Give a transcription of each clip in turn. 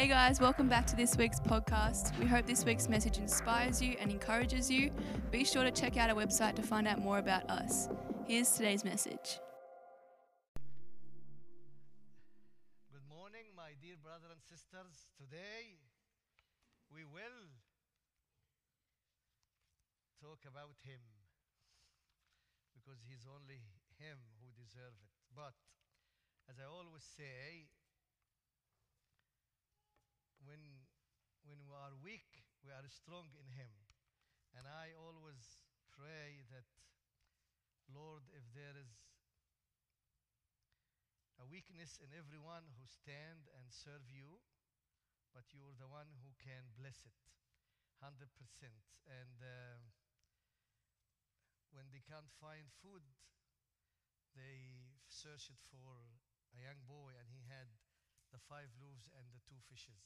Hey guys, welcome back to this week's podcast. We hope this week's message inspires you and encourages you. Be sure to check out our website to find out more about us. Here's today's message. Good morning, my dear brothers and sisters. Today, we will talk about Him, because He's only Him who deserves it. But, as I always say, when we are weak, we are strong in Him. And I always pray that, Lord, if there is a weakness in everyone who stand and serve You, but You're the one who can bless it 100%. And when they can't find food, they searched for a young boy, and he had the 5 loaves and the 2 fishes.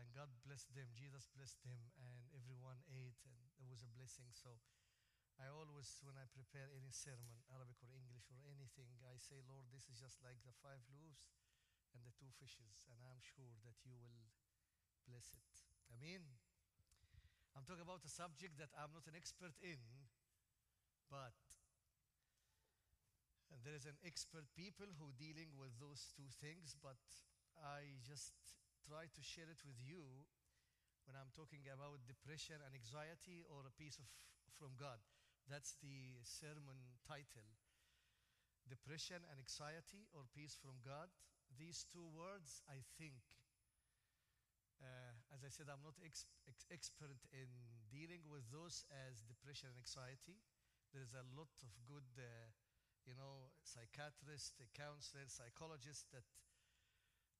And God blessed them, Jesus blessed them, and everyone ate, and it was a blessing. So I always, when I prepare any sermon, Arabic or English or anything, I say, Lord, this is just like the 5 loaves and the 2 fishes, and I'm sure that You will bless it. Amen. I'm talking about a subject that I'm not an expert in, but there is an expert people who dealing with those two things, but I just try to share it with you when I'm talking about depression and anxiety, or a piece of from God. That's the sermon title. Depression and anxiety, or peace from God. These two words, I think, as I said, I'm not expert in dealing with those as depression and anxiety. There is a lot of good, psychiatrists, counselors, psychologists that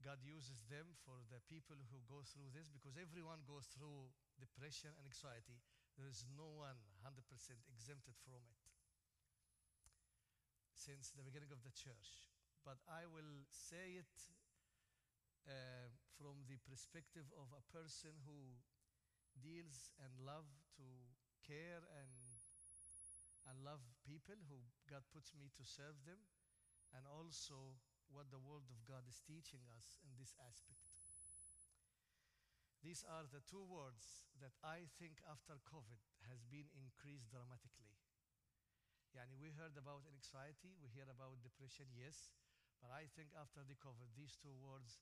God uses them for the people who go through this, because everyone goes through depression and anxiety. There is no one 100% exempted from it since the beginning of the church. But I will say it from the perspective of a person who deals and love to care and love people who God puts me to serve them, and also what the Word of God is teaching us in this aspect. These are the two words that I think after COVID has been increased dramatically. Yani we heard about anxiety, we hear about depression, yes, but I think after the COVID, these two words,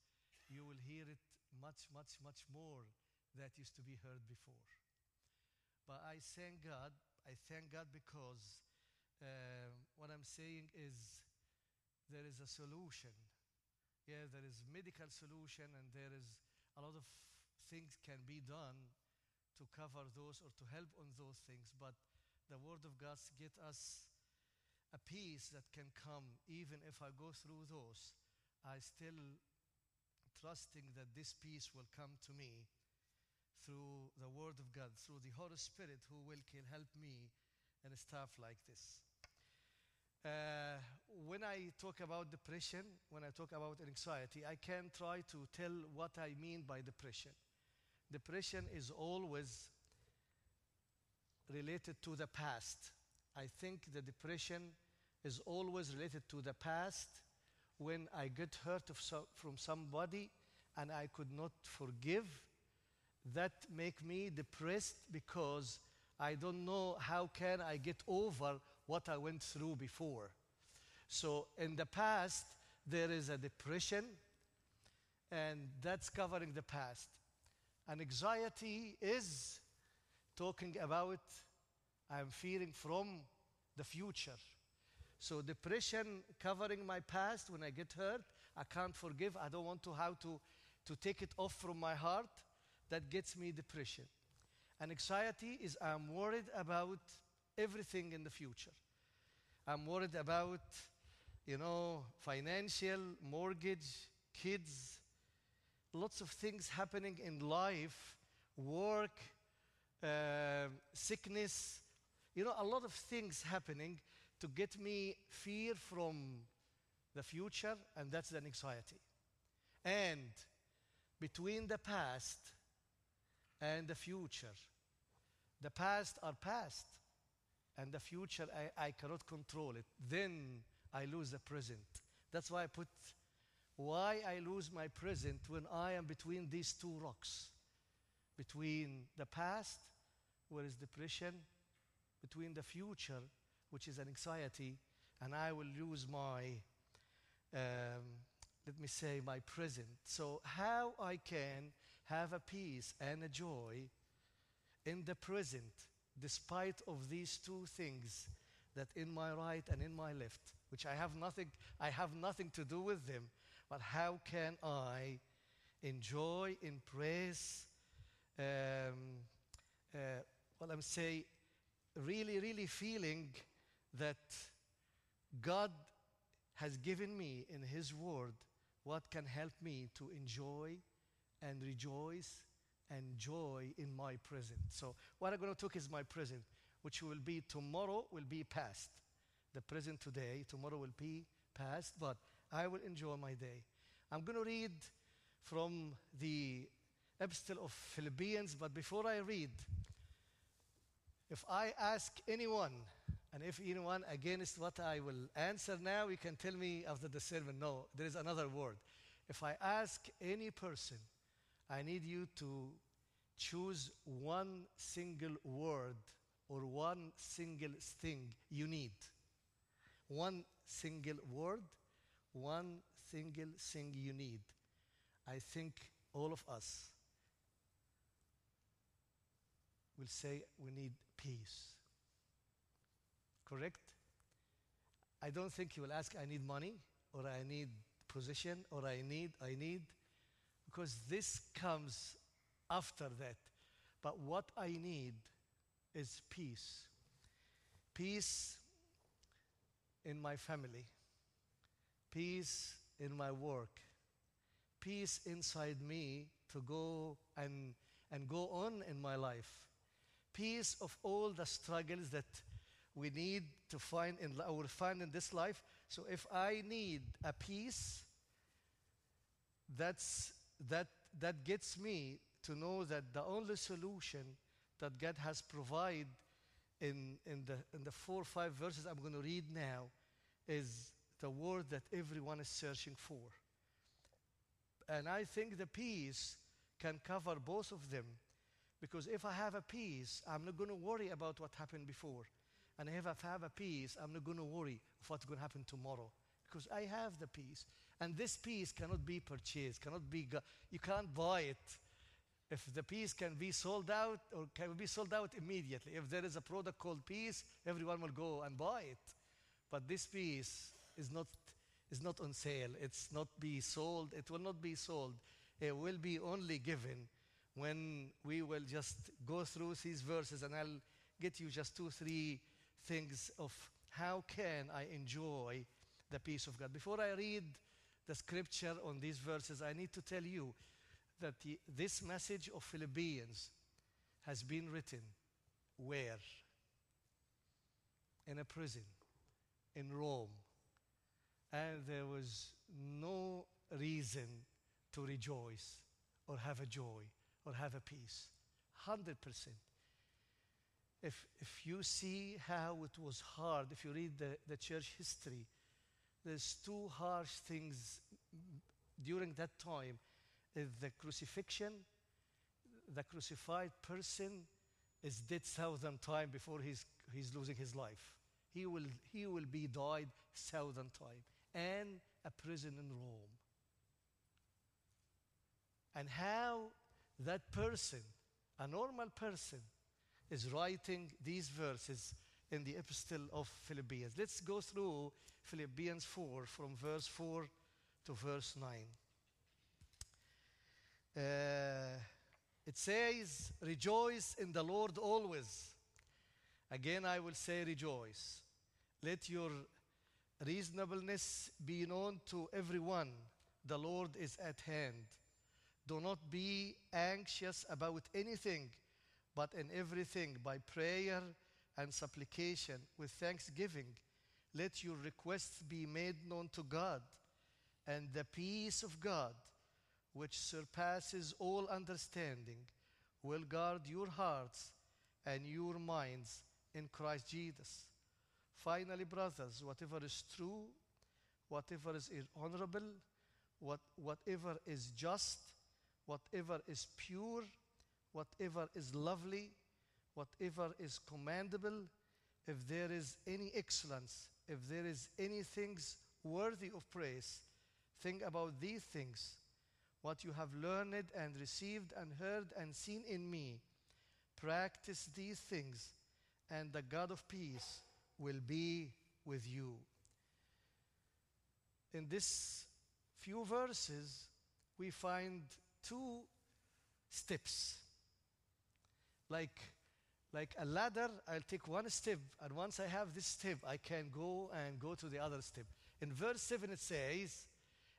you will hear it much, much, much more that used to be heard before. But I thank God because what I'm saying is, there is a solution. Yeah, there is medical solution, and there is a lot of things can be done to cover those or to help on those things. But the Word of God gives us a peace that can come. Even if I go through those, I still trusting that this peace will come to me through the Word of God, through the Holy Spirit who will can help me and stuff like this. When I talk about depression, when I talk about anxiety, I can try to tell what I mean by depression. Depression is always related to the past. I think the depression is always related to the past, when I get hurt from somebody and I could not forgive. That make me depressed because I don't know how can I get over what I went through before. So in the past, there is a depression, and that's covering the past. And anxiety is talking about I'm fearing from the future. So depression covering my past, when I get hurt, I can't forgive, I don't want to how to take it off from my heart. That gets me depression. And anxiety is I'm worried about everything in the future. I'm worried about, financial, mortgage, kids, lots of things happening in life, work, sickness, a lot of things happening to get me fear from the future, and that's the anxiety. And between the past and the future, the past are past, and the future, I cannot control it. Then I lose the present. That's why I put why I lose my present when I am between these two rocks, between the past, where is depression, between the future, which is an anxiety, and I will lose my, let me say, my present. So how I can have a peace and a joy in the present, despite of these two things that in my right and in my left, which I have nothing to do with them, but how can I enjoy, embrace, well, I'm saying, really, really feeling that God has given me in His Word what can help me to enjoy and rejoice and joy in my present. So what I'm going to take is my present, which will be tomorrow will be past. The present today, tomorrow will be past, but I will enjoy my day. I'm going to read from the Epistle of Philippians, but before I read, if I ask anyone, and if anyone against what I will answer now, you can tell me after the sermon, no, there is another word. If I ask any person, I need you to choose one single word or one single thing you need. One single word, one single thing you need. I think all of us will say we need peace. Correct? I don't think you will ask, I need money, or I need position, or I need, because this comes after that. But what I need is peace. Peace in my family. Peace in my work. Peace inside me to go and go on in my life. Peace of all the struggles that we need to find in or find in this life. So if I need a peace, that gets me to know that the only solution that God has provided in the 4 or 5 verses I'm going to read now is the word that everyone is searching for. And I think the peace can cover both of them, because if I have a peace, I'm not going to worry about what happened before. And if I have a peace, I'm not going to worry of what's going to happen tomorrow, because I have the peace. And this peace cannot be purchased, you can't buy it. If the peace can be sold out, or can be sold out immediately. If there is a product called peace, everyone will go and buy it. But this peace is not on sale. It's not be sold. It will not be sold. It will be only given when we will just go through these verses, and I'll get you just 2-3 things of how can I enjoy the peace of God. Before I read the scripture on these verses, I need to tell you that this message of Philippians has been written where? In a prison, in Rome. And there was no reason to rejoice or have a joy or have a peace, 100%. If you see how it was hard, if you read the church history, there's 2 harsh things during that time. The crucifixion, the crucified person is dead 1,000 times before he's losing his life. He will be died 1,000 times, and a prison in Rome. And how that person, a normal person, is writing these verses in the Epistle of Philippians. Let's go through Philippians 4 from verse 4 to verse 9. It says, rejoice in the Lord always. Again, I will say rejoice. Let your reasonableness be known to everyone. The Lord is at hand. Do not be anxious about anything, but in everything, by prayer and supplication, with thanksgiving, let your requests be made known to God. And the peace of God, which surpasses all understanding, will guard your hearts and your minds in Christ Jesus. Finally, brothers, whatever is true, whatever is honorable, whatever is just, whatever is pure, whatever is lovely, whatever is commendable, if there is any excellence, if there is any things worthy of praise, think about these things. What you have learned and received and heard and seen in me, practice these things, and the God of peace will be with you. In this few verses, we find two steps. Like a ladder, I'll take one step, and once I have this step, I can go to the other step. In verse 7 it says,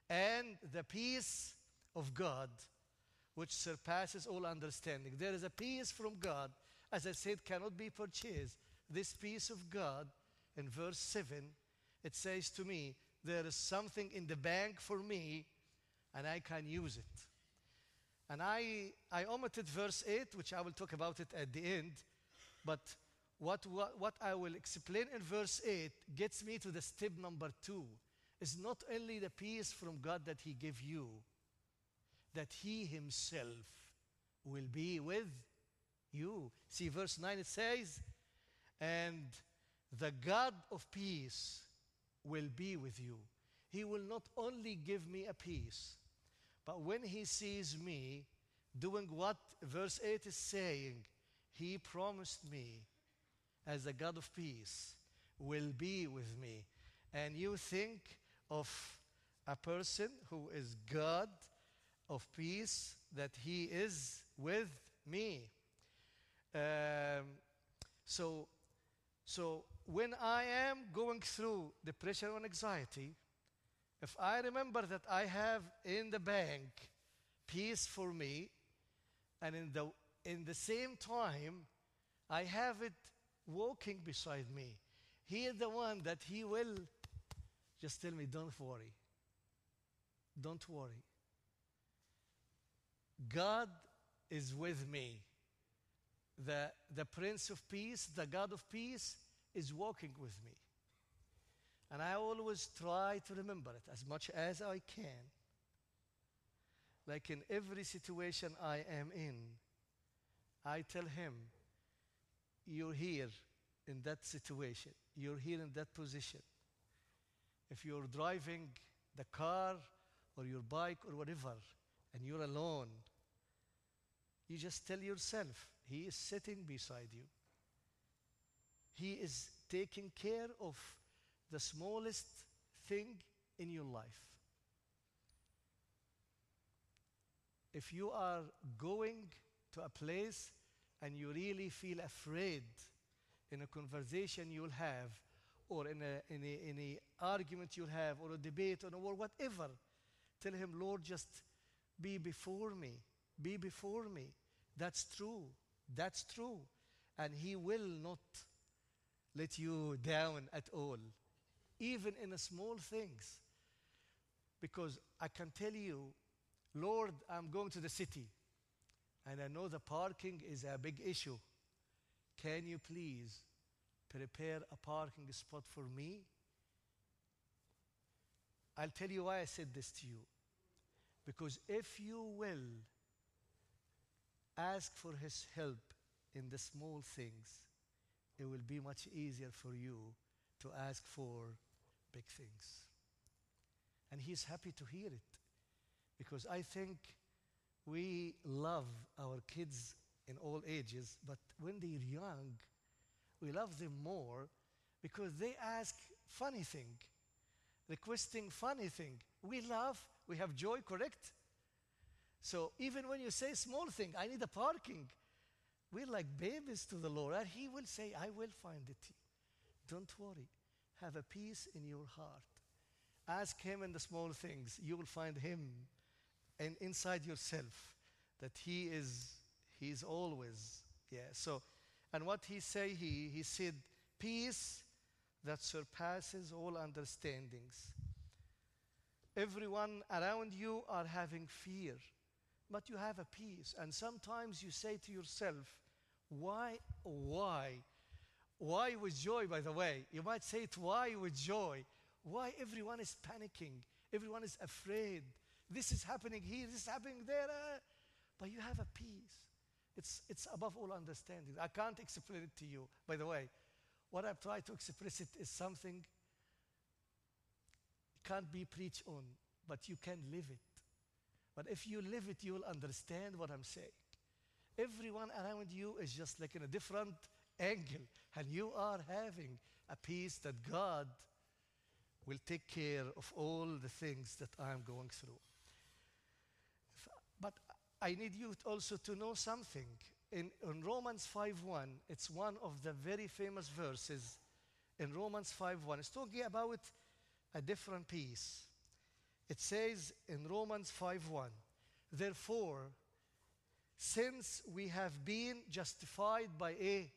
and the peace of God, which surpasses all understanding. There is a peace from God, as I said, cannot be purchased. This peace of God, in verse 7, it says to me, there is something in the bank for me, and I can use it. And I omitted verse 8, which I will talk about it at the end, but what I will explain in verse 8 gets me to the step number 2. It's not only the peace from God that he gave you, that he himself will be with you. See, verse 9 it says, and the God of peace will be with you. He will not only give me a peace, but when he sees me doing what verse 8 is saying, he promised me, as the God of peace, will be with me. And you think of a person who is God of peace, that he is with me. So when I am going through depression and anxiety, if I remember that I have in the bank peace for me, and in the same time, I have it walking beside me, he is the one that he will just tell me, don't worry. Don't worry. God is with me. The Prince of Peace, the God of Peace, is walking with me. And I always try to remember it as much as I can. Like in every situation I am in, I tell him, you're here in that situation. You're here in that position. If you're driving the car or your bike or whatever, and you're alone, you just tell yourself, he is sitting beside you. He is taking care of the smallest thing in your life. If you are going to a place and you really feel afraid in a conversation you'll have, or in an argument you'll have, or a debate, or a war, whatever, tell him, Lord, just be before me. Be before me. That's true. That's true. And he will not let you down at all, even in the small things. Because I can tell you, Lord, I'm going to the city, and I know the parking is a big issue. Can you please prepare a parking spot for me? I'll tell you why I said this to you. Because if you will ask for his help in the small things, it will be much easier for you to ask for big things. And he's happy to hear it, because I think we love our kids in all ages, but when they're young, we love them more because they ask funny thing, requesting funny thing. We laugh, we have joy, correct? So even when you say small thing, I need a parking, we're like babies to the Lord. And he will say, I will find it. Don't worry. Have a peace in your heart. Ask him in the small things. You will find him and inside yourself, that he is always. Yeah. So, and what he say, he said, peace that surpasses all understandings. Everyone around you are having fear, but you have a peace. And sometimes you say to yourself, why with joy, by the way? You might say it, why with joy? Why everyone is panicking? Everyone is afraid. This is happening here, this is happening there. But you have a peace. It's above all understanding. I can't explain it to you. By the way, what I've tried to express it is something can't be preached on, but you can live it. But if you live it, you'll understand what I'm saying. Everyone around you is just like in a different angle, and you are having a peace that God will take care of all the things that I'm going through. But I need you also to know something. In Romans 5:1, it's one of the very famous verses. In Romans 5:1, it's talking about a different peace. It says in Romans 5:1, therefore, since we have been justified by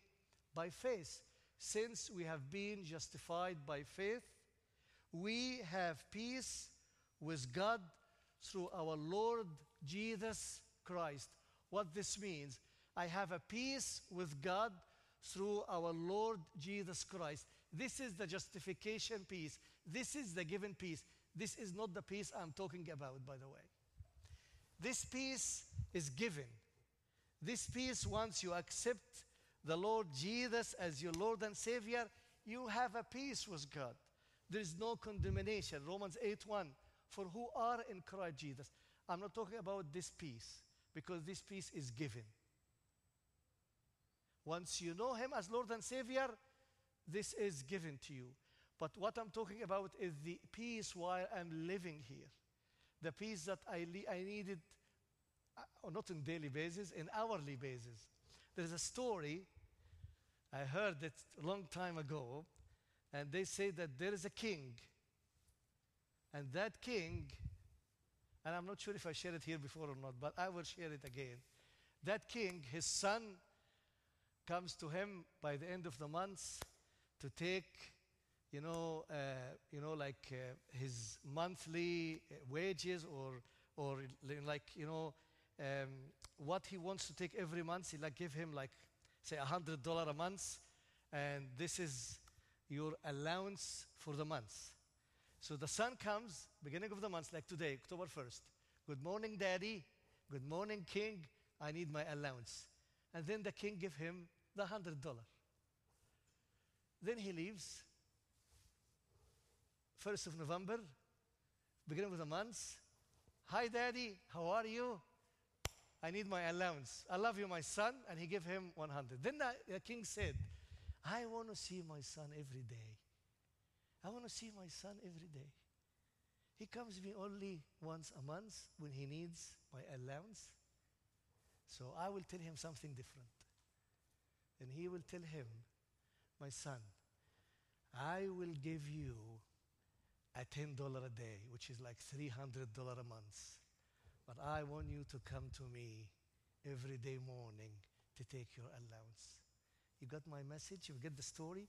faith, since we have been justified by faith, we have peace with God through our Lord Jesus Christ. What this means, I have a peace with God through our Lord Jesus Christ. This is the justification peace. This is the given peace. This is not the peace I'm talking about, by the way. This peace is given. This peace, once you accept the Lord Jesus as your Lord and Savior, you have a peace with God. There is no condemnation. Romans 8:1, for who are in Christ Jesus. I'm not talking about this peace, because this peace is given. Once you know him as Lord and Savior, this is given to you. But what I'm talking about is the peace while I'm living here. The peace that I needed, not on daily basis, in hourly basis. There's a story, I heard it a long time ago, and they say that there is a king. And that king, and I'm not sure if I shared it here before or not, but I will share it again. That king, his son, comes to him by the end of the month to take, his monthly wages or like, what he wants to take every month. He like give him like, say, $100 a month, and this is your allowance for the month. So the son comes, beginning of the month, like today, October 1st. Good morning, Daddy. Good morning, King. I need my allowance. And then the king gives him the $100. Then he leaves. 1st of November, beginning of the month. Hi, Daddy. How are you? I need my allowance. I love you, my son. And he gave him $100. Then the king said, I want to see my son every day. I want to see my son every day. He comes to me only once a month when he needs my allowance. So I will tell him something different. And he will tell him, my son, I will give you a $10 a day, which is like $300 a month. But I want you to come to me every day morning to take your allowance. You got my message? You get the story?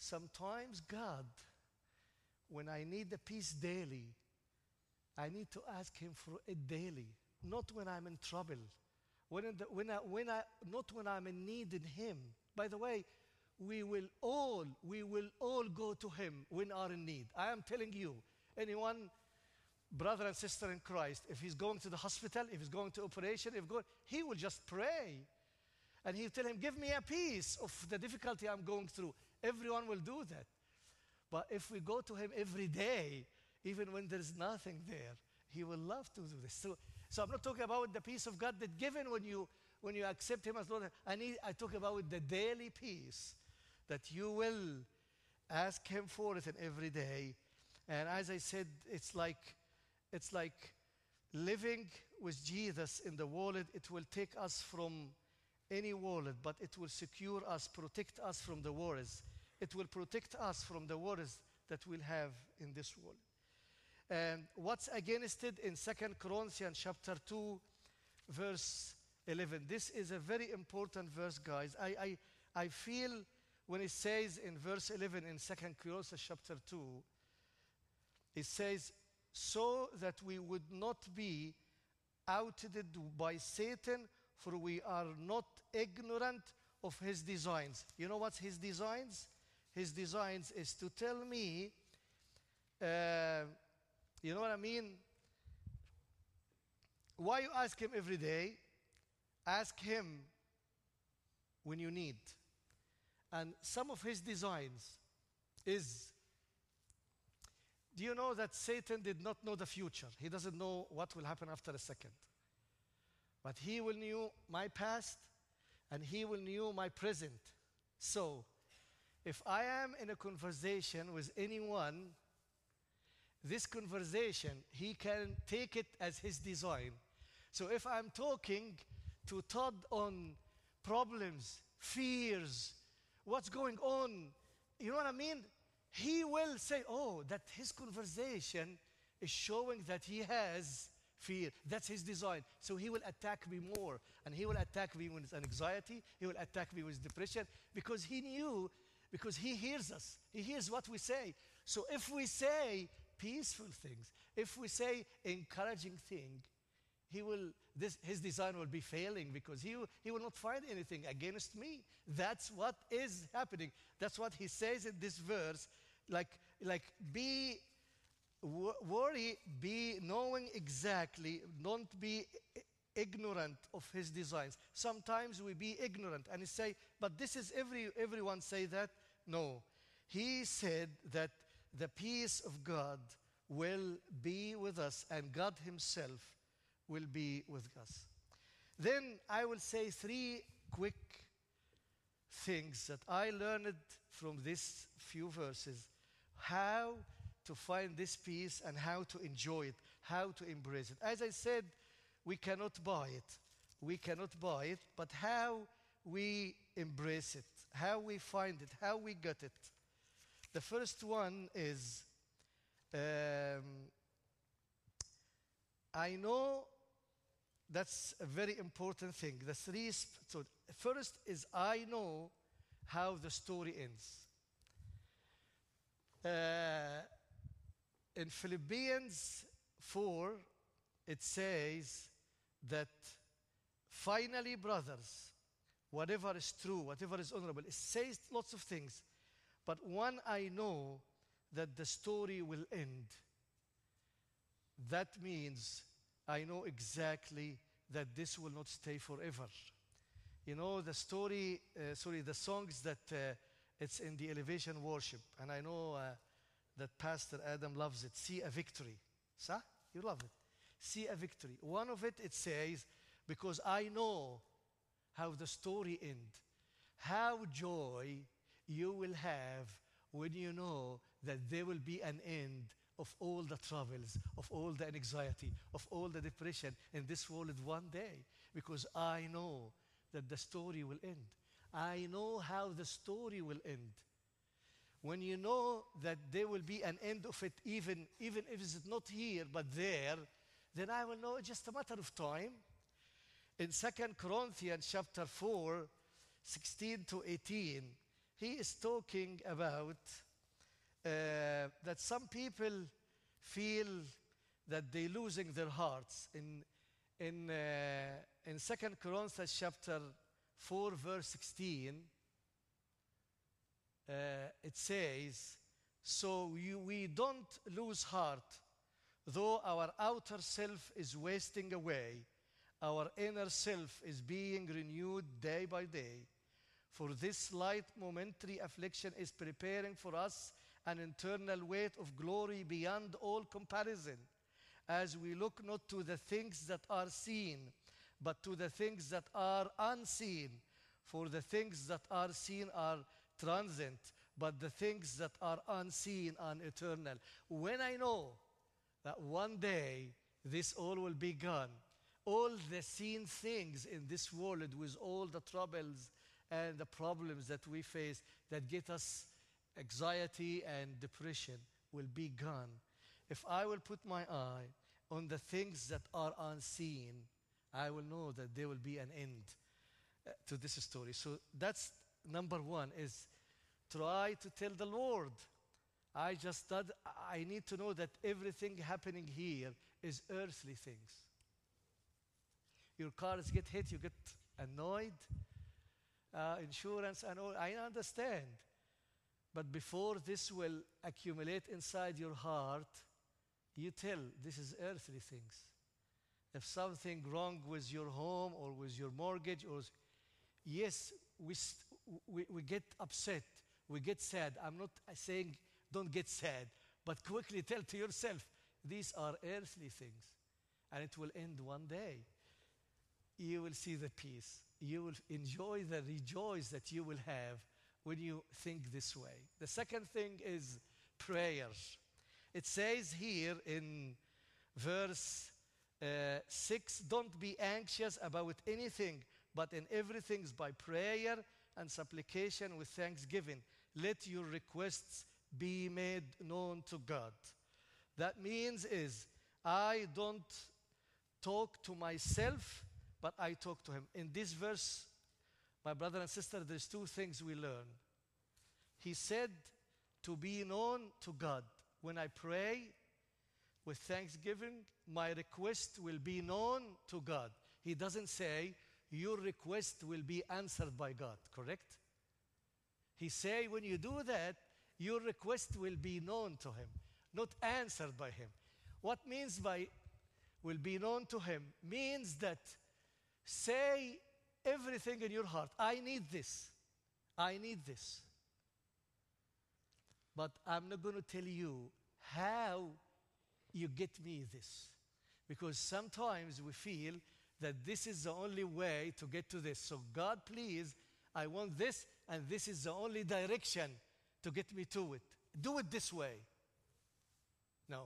Sometimes God, when I need the peace daily, I need to ask him for it daily. Not when I'm in trouble. Not when I'm in need in him. By the way, we will all go to him when are in need. I am telling you, anyone, brother and sister in Christ, if he's going to the hospital, if he's going to operation, he will just pray. And he'll tell him, give me a piece of the difficulty I'm going through. Everyone will do that. But if we go to him every day, even when there's nothing there, he will love to do this. So I'm not talking about the peace of God that's given when you accept him as Lord. I talk about the daily peace that you will ask him for it in every day. And as I said, it's like living with Jesus in the wallet. It will take us from any wallet, but it will secure us, protect us from the worries. It will protect us from the worries that we'll have in this world. And what's against it in 2 Corinthians chapter 2, verse 11. This is a very important verse, guys. I feel when it says in verse 11 in 2 Corinthians chapter 2, it says, so that we would not be outdid by Satan, for we are not ignorant of his designs. You know what's his designs? His designs is to tell me... You know what I mean? Why you ask him every day? Ask him when you need. And some of his designs is, do you know that Satan did not know the future? He doesn't know what will happen after a second. But he will know my past and he will know my present. So, if I am in a conversation with anyone, this conversation, he can take it as his design. So if I'm talking to Todd on problems, fears, what's going on, you know what I mean? He will say, oh, that his conversation is showing that he has fear. That's his design. So he will attack me more, and he will attack me with anxiety. He will attack me with depression, because he knew, because he hears us. He hears what we say. So if we say peaceful things, if we say encouraging thing, he will, his design will be failing, because he will not find anything against me. That's what is happening. That's what he says in this verse, like be worry, be knowing exactly, don't be ignorant of his designs. Sometimes we be ignorant, and he say, but this is everyone say that? No. He said that the peace of God will be with us, and God himself will be with us. Then I will say three quick things that I learned from these few verses, how to find this peace and how to enjoy it, how to embrace it. As I said, we cannot buy it. We cannot buy it, but how we embrace it, how we find it, how we get it. The first one is, I know that's a very important thing. The three, so first is I know how the story ends. In Philippians 4, it says that finally, brothers, whatever is true, whatever is honorable, it says lots of things. But one, I know that the story will end. That means I know exactly that this will not stay forever. You know, the story, the songs that it's in the Elevation Worship, and I know that Pastor Adam loves it. See a victory. Sir, you love it. See a victory. One of it, it says, because I know how the story ends, how joy you will have when you know that there will be an end of all the troubles, of all the anxiety, of all the depression in this world one day, because I know that the story will end. I know how the story will end. When you know that there will be an end of it, even if it's not here but there, then I will know it's just a matter of time. In 2 Corinthians chapter 4, 16 to 18, he is talking about that some people feel that they're losing their hearts. In 2 Corinthians chapter 4, verse 16, it says, so we don't lose heart, though our outer self is wasting away, our inner self is being renewed day by day. For this light momentary affliction is preparing for us an eternal weight of glory beyond all comparison, as we look not to the things that are seen, but to the things that are unseen. For the things that are seen are transient, but the things that are unseen are eternal. When I know that one day this all will be gone, all the seen things in this world with all the troubles and the problems that we face that get us anxiety and depression will be gone. If I will put my eye on the things that are unseen, I will know that there will be an end to this story. So that's number one, is try to tell the Lord, I need to know that everything happening here is earthly things. Your cars get hit, you get annoyed, insurance and all, I understand. But before this will accumulate inside your heart, you tell, this is earthly things. if something wrong with your home or with your mortgage, or yes, we get upset, we get sad. I'm not saying don't get sad, but quickly tell to yourself, these are earthly things, and it will end one day. You will see the peace. You will enjoy the rejoice that you will have when you think this way. The second thing is prayer. It says here in verse 6, don't be anxious about anything, but in everything by prayer and supplication with thanksgiving, let your requests be made known to God. That means is, I don't talk to myself, but I talk to him. In this verse, my brother and sister, there's two things we learn. He said to be known to God. When I pray with thanksgiving, my request will be known to God. He doesn't say, your request will be answered by God, correct? He say, when you do that, your request will be known to him, not answered by him. What means by will be known to him means that say everything in your heart. I need this. I need this. But I'm not going to tell you how you get me this. Because sometimes we feel that this is the only way to get to this. So God, please, I want this, and this is the only direction to get me to it. Do it this way. No.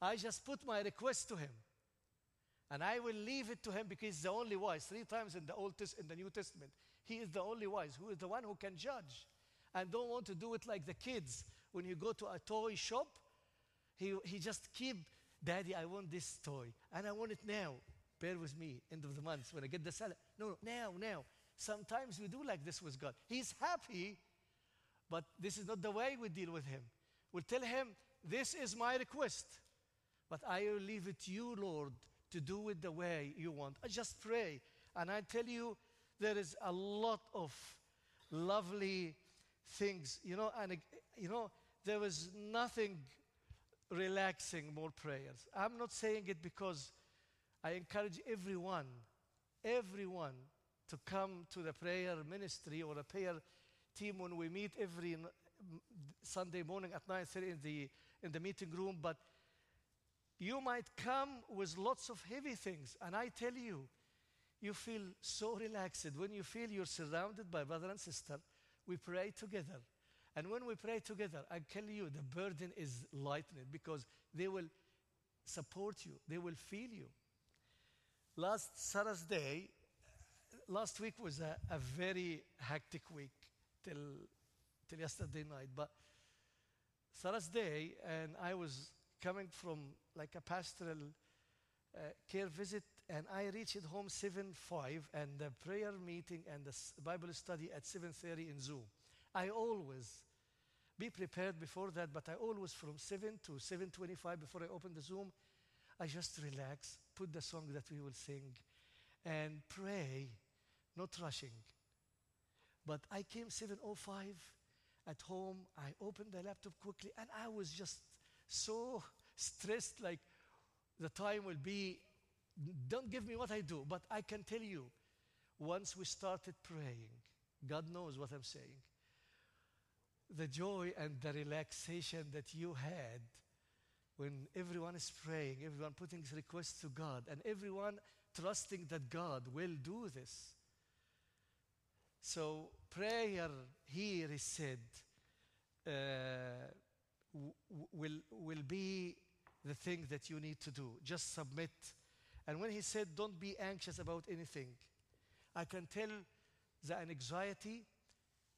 I just put my request to him, and I will leave it to him because he's the only wise. 3 times in the Old Testament, in the New Testament, he is the only wise, who is the one who can judge. And don't want to do it like the kids. When you go to a toy shop, he just keep, Daddy, I want this toy, and I want it now. Bear with me, end of the month, when I get the salary. No, now. Sometimes we do like this with God. He's happy, but this is not the way we deal with him. We'll tell him, this is my request, but I will leave it to you, Lord, to do it the way you want. I just pray. And I tell you, there is a lot of lovely things, there was nothing relaxing more prayers. I'm not saying it because I encourage everyone to come to the prayer ministry or the prayer team when we meet every Sunday morning at 9:30 in the meeting room. But you might come with lots of heavy things, and I tell you, you feel so relaxed. When you feel you're surrounded by brother and sister, we pray together. And when we pray together, I tell you, the burden is lightened because they will support you. They will feel you. Last week was a very hectic week till yesterday night. But Thursday, and I was coming from like a pastoral care visit, and I reached home 7:05, and the prayer meeting and the Bible study at 7:30 in Zoom. I always be prepared before that, but I always from 7 to 7:25 before I open the Zoom, I just relax, put the song that we will sing, and pray, not rushing. But I came 7:05 at home, I opened the laptop quickly, and I was just so stressed, like the time will be, don't give me what I do, but I can tell you, once we started praying, God knows what I'm saying, the joy and the relaxation that you had when everyone is praying, everyone putting his requests to God, and everyone trusting that God will do this. So prayer here is said, will be the thing that you need to do. Just submit. And when he said, don't be anxious about anything, I can tell the anxiety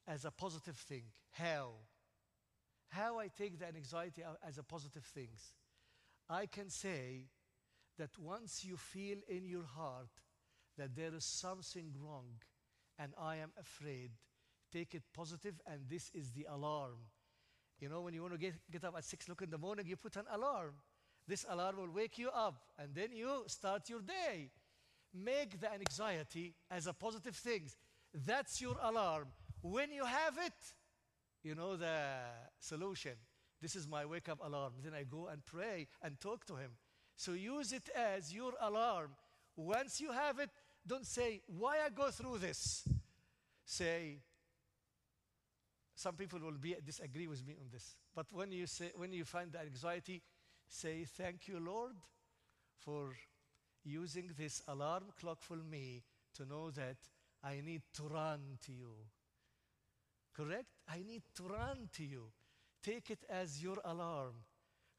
as a positive thing. How I take the anxiety as a positive thing. I can say that once you feel in your heart that there is something wrong and I am afraid, take it positive, and this is the alarm. When you want to get up at 6 o'clock in the morning, you put an alarm. This alarm will wake you up, and then you start your day. Make the anxiety as a positive thing. That's your alarm. When you have it, you know the solution. This is my wake-up alarm. Then I go and pray and talk to him. So use it as your alarm. Once you have it, don't say, why I go through this? Say, some people will disagree with me on this. But when you find the anxiety, say, thank you, Lord, for using this alarm clock for me to know that I need to run to you. Correct? I need to run to you. Take it as your alarm.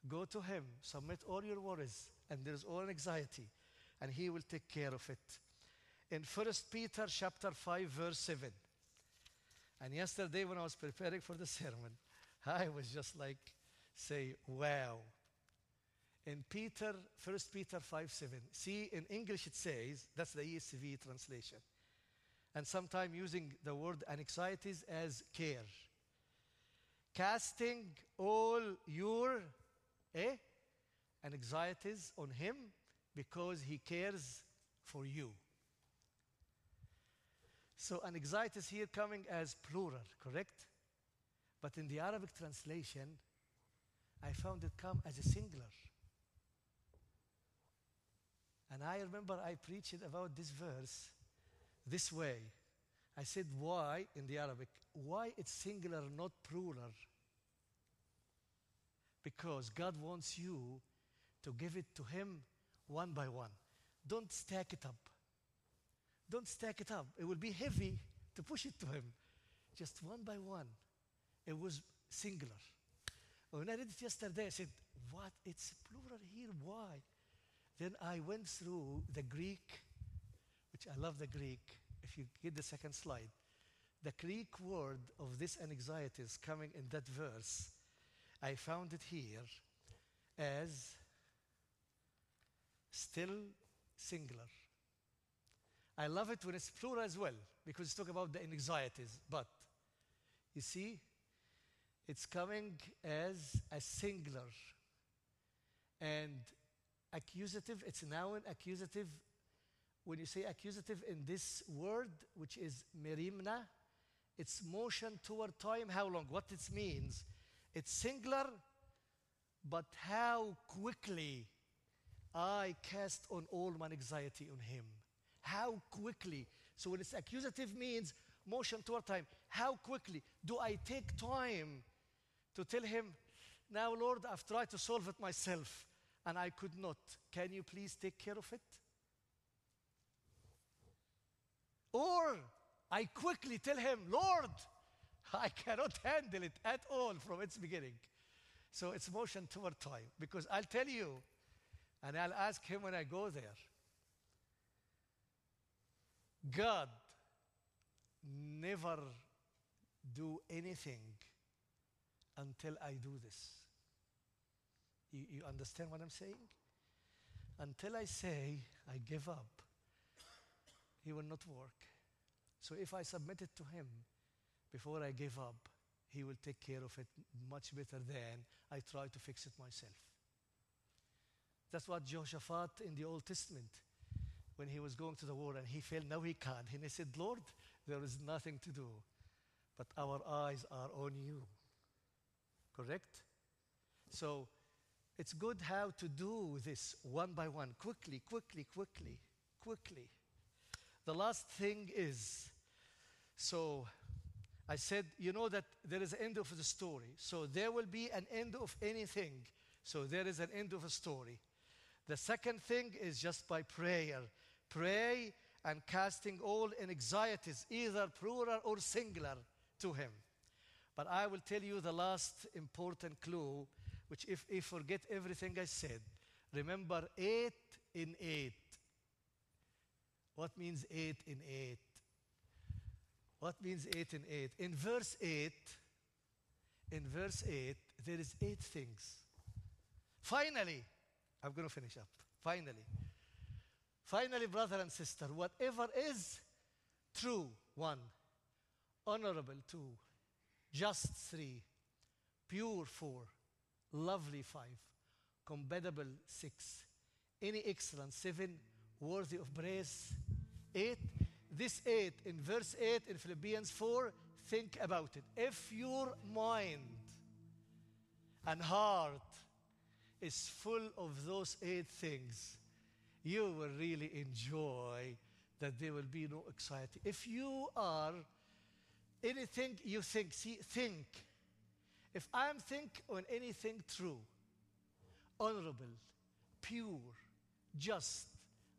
Go to him. Submit all your worries. And there's all anxiety. And he will take care of it. In 1 Peter chapter 5, verse 7. And yesterday when I was preparing for the sermon, I was just like, say, wow. In 1 Peter 5, 7. See, in English it says, that's the ESV translation. And sometimes using the word anxieties as care. Casting all your anxieties on him because he cares for you. So anxieties here coming as plural, correct? But in the Arabic translation, I found it come as a singular. And I remember I preached about this verse this way. I said, why, in the Arabic, why it's singular, not plural? Because God wants you to give it to him one by one. Don't stack it up. Don't stack it up. It will be heavy to push it to him. Just one by one. It was singular. When I read it yesterday, I said, what? It's plural here. Why? Then I went through the Greek, which I love the Greek. If you get the second slide, the Greek word of this anxieties coming in that verse, I found it here as still singular. I love it when it's plural as well, because it's talking about the anxieties. But you see, it's coming as a singular. And accusative, it's a noun, accusative. When you say accusative in this word, which is merimna, it's motion toward time, how long, what it means. It's singular, but how quickly I cast on all my anxiety on him. How quickly? So when it's accusative means motion toward time. How quickly do I take time to tell him, now, Lord, I've tried to solve it myself, and I could not. Can you please take care of it? Or I quickly tell him, Lord, I cannot handle it at all from its beginning. So it's motion toward time, because I'll tell you, and I'll ask him when I go there. God never do anything until I do this. You understand what I'm saying? Until I say I give up, he will not work. So if I submit it to him before I give up, he will take care of it much better than I try to fix it myself. That's what Jehoshaphat in the Old Testament, when he was going to the war and he failed, now he can't. And he said, Lord, there is nothing to do, but our eyes are on you. Correct? So it's good how to do this one by one, quickly, quickly, quickly, quickly. The last thing is, so I said, you know that there is an end of the story. So there will be an end of anything. So there is an end of a story. The second thing is just by prayer. Pray and casting all anxieties, either plural or singular, to him. But I will tell you the last important clue, which if you forget everything I said, remember 8 in 8. What means 8 in 8? What means 8 in 8? In verse 8, there is 8 things. Finally, I'm going to finish up. Finally, brother and sister, whatever is true, 1, honorable, 2, just 3, pure, 4, lovely, 5, commendable, 6, any excellence, 7, worthy of praise, 8. This 8 in verse 8 in Philippians 4, think about it. If your mind and heart is full of those 8 things, you will really enjoy that there will be no anxiety. If you are anything you think, think. If I'm think on anything true, honorable, pure, just,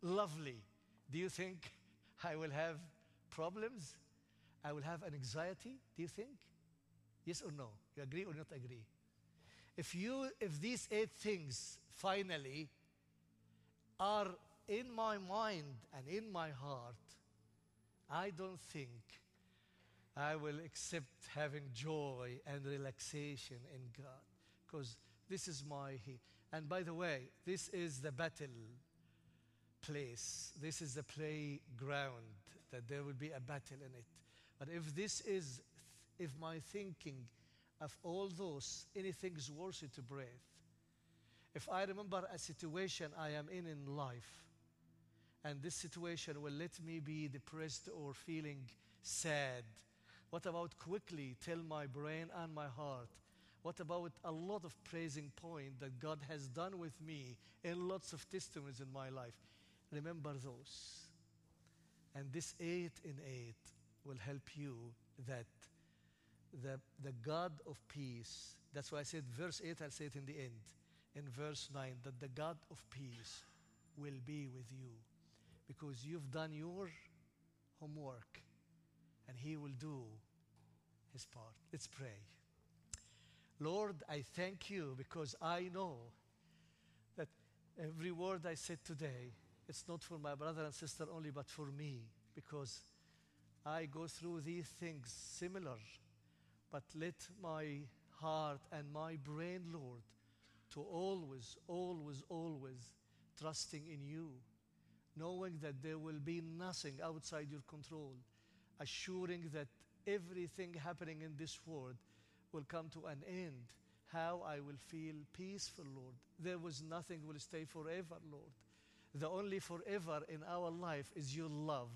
lovely, do you think I will have problems? I will have an anxiety, do you think? Yes or no? You agree or not agree? If these 8 things finally are in my mind and in my heart, I don't think I will accept having joy and relaxation in God, because this is my... And by the way, this is the battle place. This is the playground that there will be a battle in it. But if my thinking of all those, anything's worthy to breathe. If I remember a situation I am in life, and this situation will let me be depressed or feeling sad, what about quickly tell my brain and my heart? What about a lot of praising point that God has done with me and lots of testimonies in my life? Remember those. And this 8 in 8 will help you that the God of peace, that's why I said verse 8, I'll say it in the end, in verse 9, that the God of peace will be with you because you've done your homework and He will do His part. Let's pray. Lord, I thank you because I know that every word I said today, it's not for my brother and sister only, but for me, because I go through these things similar. But let my heart and my brain, Lord, to always, always, always trusting in you, knowing that there will be nothing outside your control, assuring that everything happening in this world will come to an end. How I will feel peaceful, Lord. There was nothing will stay forever, Lord. The only forever in our life is your love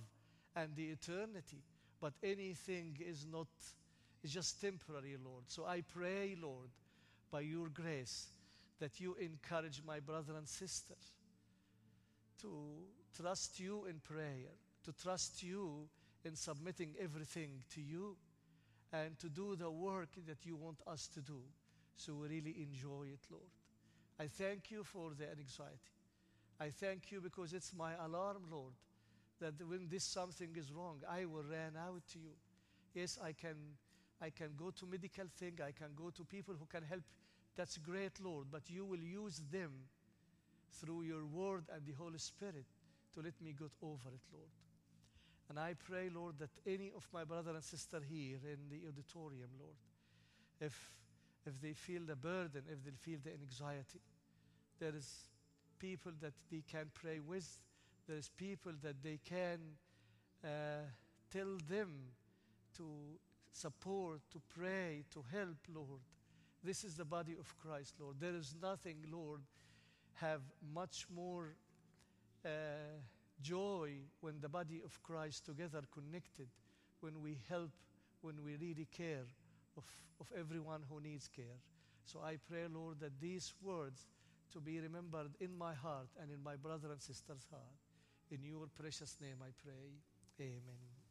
and the eternity. But anything is not, it's just temporary, Lord. So I pray, Lord, by your grace, that you encourage my brother and sister to trust you in prayer, to trust you in submitting everything to you, and to do the work that you want us to do. So we really enjoy it, Lord. I thank you for the anxiety. I thank you because it's my alarm, Lord, that when this something is wrong, I will run out to you. Yes, I can go to medical thing, I can go to people who can help. That's great, Lord, but you will use them through your word and the Holy Spirit to let me get over it, Lord. And I pray, Lord, that any of my brother and sister here in the auditorium, Lord, if they feel the burden, if they feel the anxiety, there is people that they can pray with. There is people that they can tell them to support, to pray, to help, Lord. This is the body of Christ, Lord. There is nothing, Lord, have much more joy when the body of Christ together connected, when we help, when we really care of everyone who needs care. So I pray, Lord, that these words to be remembered in my heart and in my brother and sister's heart. In your precious name I pray. Amen.